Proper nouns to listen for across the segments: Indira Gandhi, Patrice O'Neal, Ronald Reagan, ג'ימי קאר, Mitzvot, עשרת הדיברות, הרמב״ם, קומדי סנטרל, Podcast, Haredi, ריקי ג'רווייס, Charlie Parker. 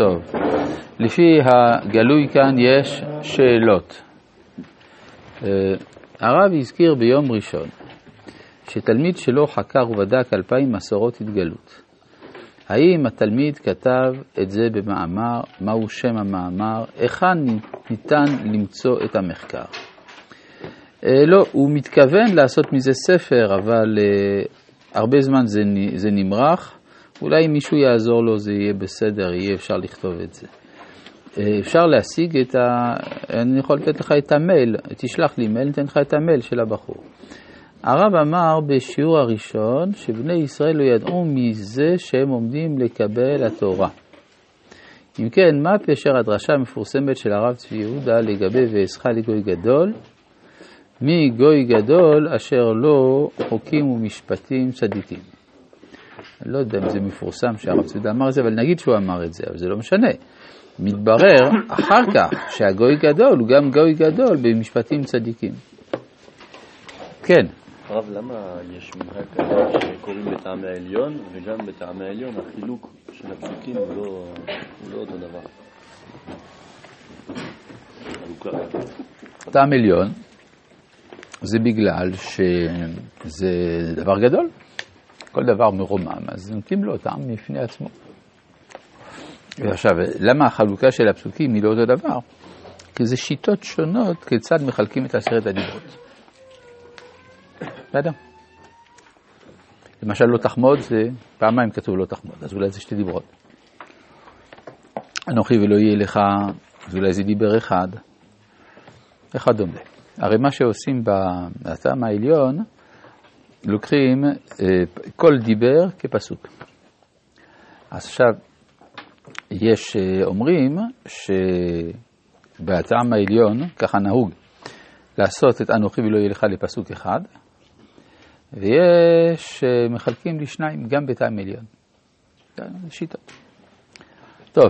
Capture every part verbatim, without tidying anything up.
טוב, לפי הגלוי כאן יש שאלות. הרב הזכיר ביום ראשון שתלמיד שלו חקר ובדק אלפיים מסורות התגלות. האם התלמיד כתב את זה במאמר, מהו שם המאמר, היכן ניתן למצוא את המחקר? לא, הוא מתכוון לעשות מזה ספר, אבל הרבה זמן זה, זה נמרח. אולי אם מישהו יעזור לו זה יהיה בסדר, יהיה אפשר לכתוב את זה. אפשר להשיג את ה... אני יכול לתת לך את המייל, תשלח לי מייל, נתן לך את המייל של הבחור. הרב אמר בשיעור הראשון שבני ישראל לא ידעו מזה שהם עומדים לקבל התורה. אם כן, מה פשר הדרשה המפורסמת של הרב צבי יהודה לגבי ועשך לגוי גדול? מי גוי גדול אשר לא חוקים ומשפטים צדיקים. לא יודע אם זה מפורסם שהרב צבי יהודה אמר את זה, אבל נגיד שהוא אמר את זה, אבל זה לא משנה. מתברר אחר כך שהגוי גדול הוא גם גוי גדול במשפטים צדיקים. כן. הרב, למה יש מנהג כזה שקוראים בטעם העליון, וגם בטעם העליון החילוק של הפסוקים הוא לא, הוא לא אותו דבר? טעם עליון זה בגלל שזה דבר גדול. כל דבר מרומם, אז נותנים לו טעם מפני עצמו. ועכשיו, למה החלוקה של הפסוקים היא לא אותו דבר? כי זה שיטות שונות כיצד מחלקים את עשרת הדיברות. בסדר? למשל לא תחמוד, זה פעמיים כתוב לא תחמוד, אז אולי זה שתי דיברות. אנוכי ולא יהיה לך, אז אולי זה דיבר אחד, אחד דומה. הרי מה שעושים בטעם העליון, לוקחים כל דיבר כפסוק. אז עכשיו, יש אומרים שבטעם העליון, ככה נהוג, לעשות את אנוכי ולא יהיה לך לפסוק אחד, ויש מחלקים לשניים גם בטעם עליון. זה שיטה. טוב,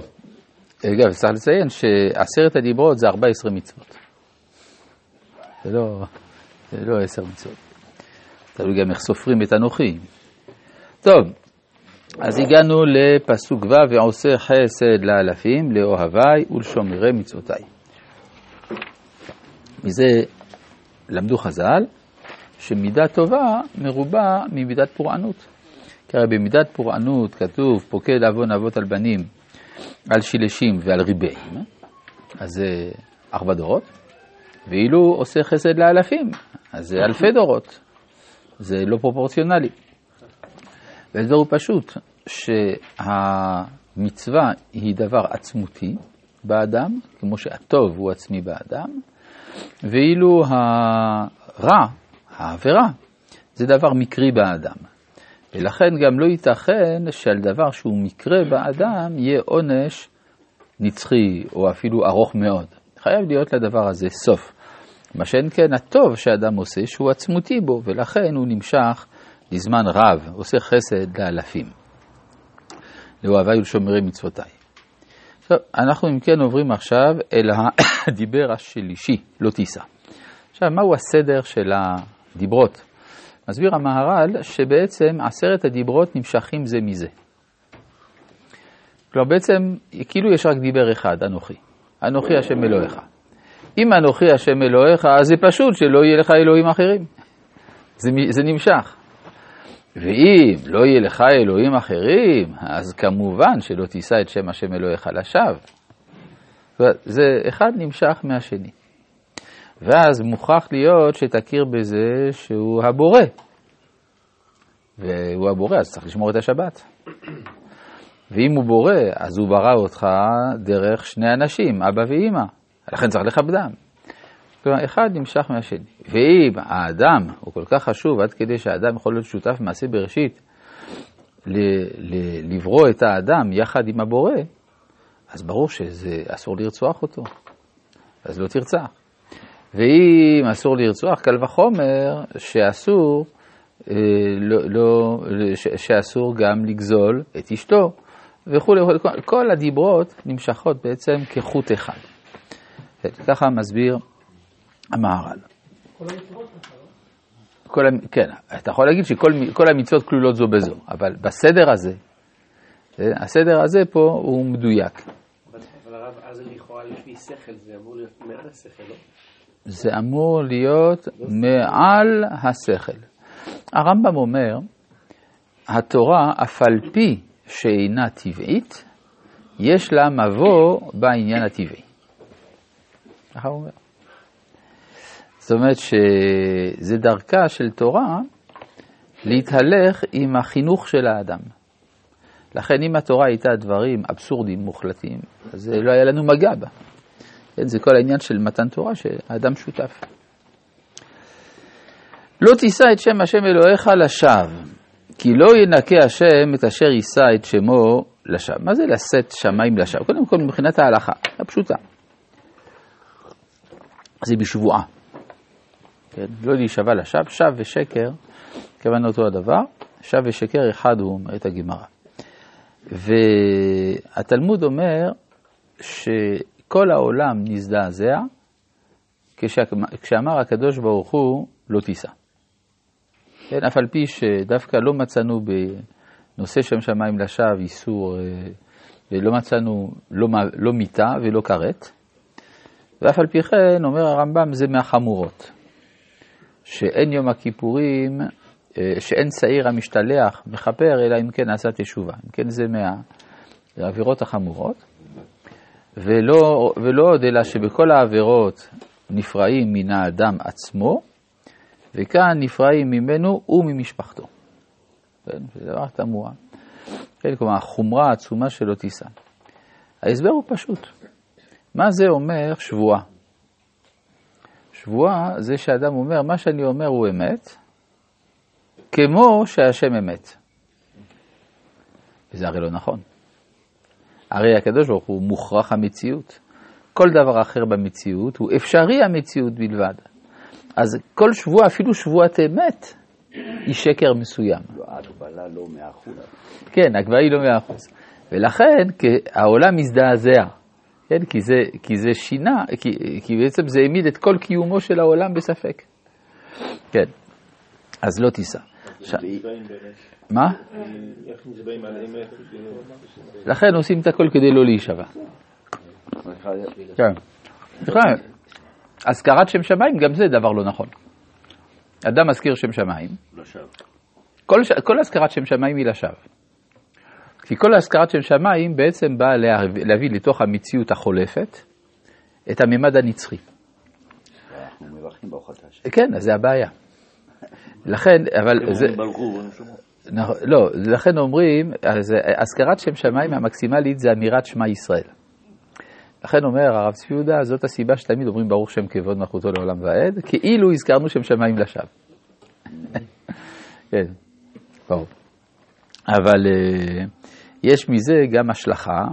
אגב, צריך לציין שעשרת הדיברות זה ארבע עשרה מצוות. זה לא, זה לא עשר מצוות. תלוי גם איך סופרים את אנוכי. טוב, אז הגענו לפסוק ו' ועושה חסד לאלפים, לאוהביי ולשומרי מצוותיי. מזה למדו חז"ל שמידה טובה מרובה ממידת פורענות. כי הרי במידת פורענות כתוב פוקד עוון אבות על בנים, על שילשים ועל ריבעים, אז זה ארבע דורות, ואילו עושה חסד לאלפים, אז זה אלפי דורות. זה לא פרופורציונלי. והדבר הוא פשוט, שהמצווה היא דבר עצמותי באדם, כמו שהטוב הוא עצמי באדם, ואילו הרע, העבירה, זה דבר מקרי באדם. ולכן גם לא ייתכן שעל דבר שהוא מקרה באדם יהיה עונש נצחי או אפילו ארוך מאוד. חייב להיות לדבר הזה סוף. מה שאין כן הטוב שאדם עושה שהוא עצמותי בו, ולכן הוא נמשך לזמן רב, עושה חסד לאלפים. לאוהבי ולשומרי מצוותיי. טוב, אנחנו אם כן עוברים עכשיו אל הדיבר השלישי, לא תיסע. עכשיו, מהו הסדר של הדיברות? מסביר המהר"ל שבעצם עשרת הדיברות נמשכים זה מזה. כלומר, בעצם כאילו יש רק דיבר אחד, אנוכי. אנוכי השם אלוהיך. אם אנוכי השם אלוהיך, אז זה פשוט שלא יהיה לך אלוהים אחרים. זה, זה נמשך. ואם לא יהיה לך אלוהים אחרים, אז כמובן שלא תישא את שם השם אלוהיך לשווא. זה אחד נמשך מהשני. ואז מוכרח להיות שתכיר בזה שהוא הבורא. והוא הבורא, אז צריך לשמור את השבת. ואם הוא בורא, אז הוא ברא אותך דרך שני אנשים, אבא ואמא. לכן צריך לכבדם. כלומר, אחד נמשך מהשני. ואם האדם הוא כל כך חשוב, עד כדי שהאדם יכול להיות שותף מעשה בראשית, לברוא את האדם יחד עם הבורא, אז ברור שזה אסור לרצוח אותו. אז לא תרצח. ואם אסור לרצוח, קל וחומר שאסור, אה, לא, לא, ש, שאסור גם לגזול את אשתו, וכו'. כל הדיברות נמשכות בעצם כחוט אחד. ככה מסביר המהר"ל. כל המצוות כל, כן, אתה יכול להגיד שכל כל המצוות כלולות זו בזו, אבל בסדר הזה, הסדר הזה פה הוא מדויק. אבל הרב, אז לכאורה לפי שכל, זה אמור להיות מעל השכל, לא? זה אמור להיות מעל השכל. הרמב"ם אומר, התורה אף על פי שאינה טבעית, יש לה מבוא בעניין הטבעי. ככה הוא אומר. זאת אומרת שזה דרכה של תורה להתהלך עם החינוך של האדם. לכן אם התורה הייתה דברים אבסורדים מוחלטים, אז לא היה לנו מגע בה. זה כל העניין של מתן תורה שהאדם שותף. לא תישא את שם השם אלוהיך לשווא, כי לא ינקה השם את אשר יישא את שמו לשווא. מה זה לשאת שמיים לשווא? קודם כל מבחינת ההלכה הפשוטה. זה בשבועה. כן? לא להישבע לשווא, שווא ושקר, כיוון אותו הדבר, שווא ושקר אחד הוא אומרת הגמרא. והתלמוד אומר שכל העולם נזדעזע כשאמר הקדוש ברוך הוא לא תישא. כן, אף על פי שדווקא לא מצאנו בנושא שם שמיים לשווא איסור, ולא מצאנו לא, לא מיטה ולא כרת, ואף על פי כן אומר הרמב"ם זה מהחמורות, שאין יום הכיפורים, שאין צעיר המשתלח מחפר, אלא אם כן עשה תשובה. אם כן זה מהעבירות החמורות, ולא, ולא עוד אלא שבכל העבירות נפרעים מן האדם עצמו, וכאן נפרעים ממנו וממשפחתו. כן, זה דבר תמוה. כן, כלומר, החומרה העצומה שלא תישא. ההסבר הוא פשוט. מה זה אומר שבועה? שבועה זה שאדם אומר, מה שאני אומר הוא אמת, כמו שהשם אמת. וזה הרי לא נכון. הרי הקדוש ברוך הוא מוכרח המציאות. כל דבר אחר במציאות הוא אפשרי המציאות בלבד. אז כל שבוע, אפילו שבועת אמת, היא שקר מסוים. ההגבלה לא מאה אחוז. כן, ההגבלה היא לא מאה אחוז. ולכן, העולם מזדעזע. כן, כי זה, כי זה שינה, כי, כי בעצם זה העמיד את כל קיומו של העולם בספק. כן. אז לא תישא. מה? לכן עושים את הכל כדי לא להישבע. הזכרת שם שמיים, גם זה דבר לא נכון. אדם מזכיר שם שמיים. כל הזכרת שם שמיים היא לשווא. כי כל הזכרת שם שמיים בעצם באה להביא לתוך המציאות החולפת את הממד הנצחי. אנחנו מברכים ברוך אתה השם. כן, אז זה הבעיה. לכן, אבל זה... לא, לכן אומרים, הזכרת שם שמיים המקסימלית זה אמירת שמע ישראל. לכן אומר הרב צבי יהודה, זאת הסיבה שתמיד אומרים ברוך שם כבוד מלכותו לעולם ועד, כאילו הזכרנו שם שמיים לשווא. כן, ברור. אבל יש מזה גם השלכה.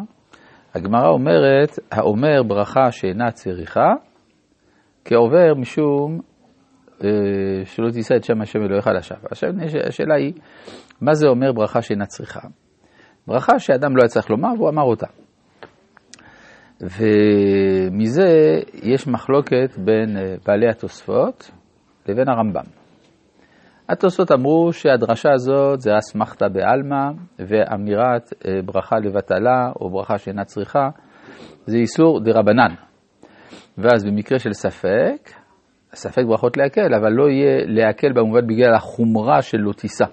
הגמרא אומרת, האומר ברכה שאינה צריכה, כעובר משום... שלא תישא את שם השם אלוהיך לשווא. עכשיו השאלה היא, מה זה אומר ברכה שאינה צריכה? ברכה שאדם לא היה צריך לומר, והוא אמר אותה. ומזה יש מחלוקת בין בעלי התוספות לבין הרמב"ם. התוספות אמרו שהדרשה הזאת זה אסמכתא בעלמא, ואמירת ברכה לבטלה או ברכה שאינה צריכה, זה איסור דרבנן. ואז במקרה של ספק, ספק ברכות להקל, אבל לא יהיה להקל במובן בגלל החומרה של לא תישא.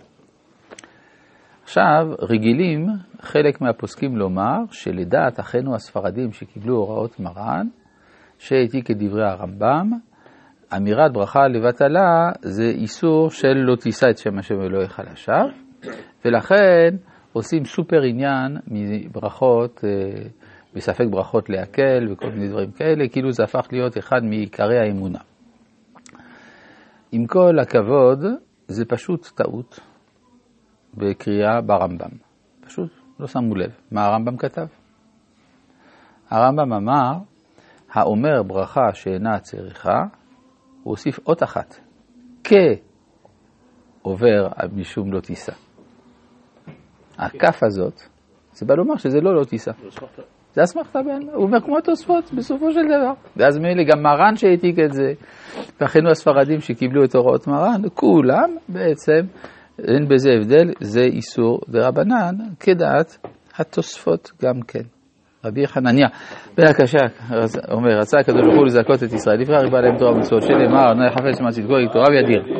עכשיו, רגילים חלק מהפוסקים לומר שלדעת אחינו הספרדים שקיבלו הוראות מרן, שהייתי כדברי הרמב"ם, אמירת ברכה לבטלה זה איסור של לא תישא את שם השם אלוהיך לשווא, ולכן עושים סופר עניין מברכות בספק ברכות להקל וכל מיני דברים כאלה, כאילו זה הפך להיות אחד מעיקרי האמונה. עם כל הכבוד, זה פשוט טעות בקריאה ברמב"ם. פשוט לא שמו לב. מה הרמב"ם כתב? הרמב"ם אמר, האומר ברכה שאינה צריכה, הוא הוסיף אות אחת, כעובר משום לא תישא. הכף הזאת, זה בא לומר שזה לא לא תישא. זה אסמכתא בעלמא, הוא אומר כמו התוספות, בסופו של דבר. ואז מילא גם מרן שהעתיק את זה, ואחינו הספרדים שקיבלו את הוראות מרן, כולם בעצם, אין בזה הבדל, זה איסור דרבנן, כדעת התוספות גם כן. רבי חנניה, בבקשה, אומר, רצה הקדוש ברוך הוא לזכות את ישראל, יברא ריבה להם תורה ומצוות, שנאמר, נא יחפש מה צדקו, יקטוריו יאדיר.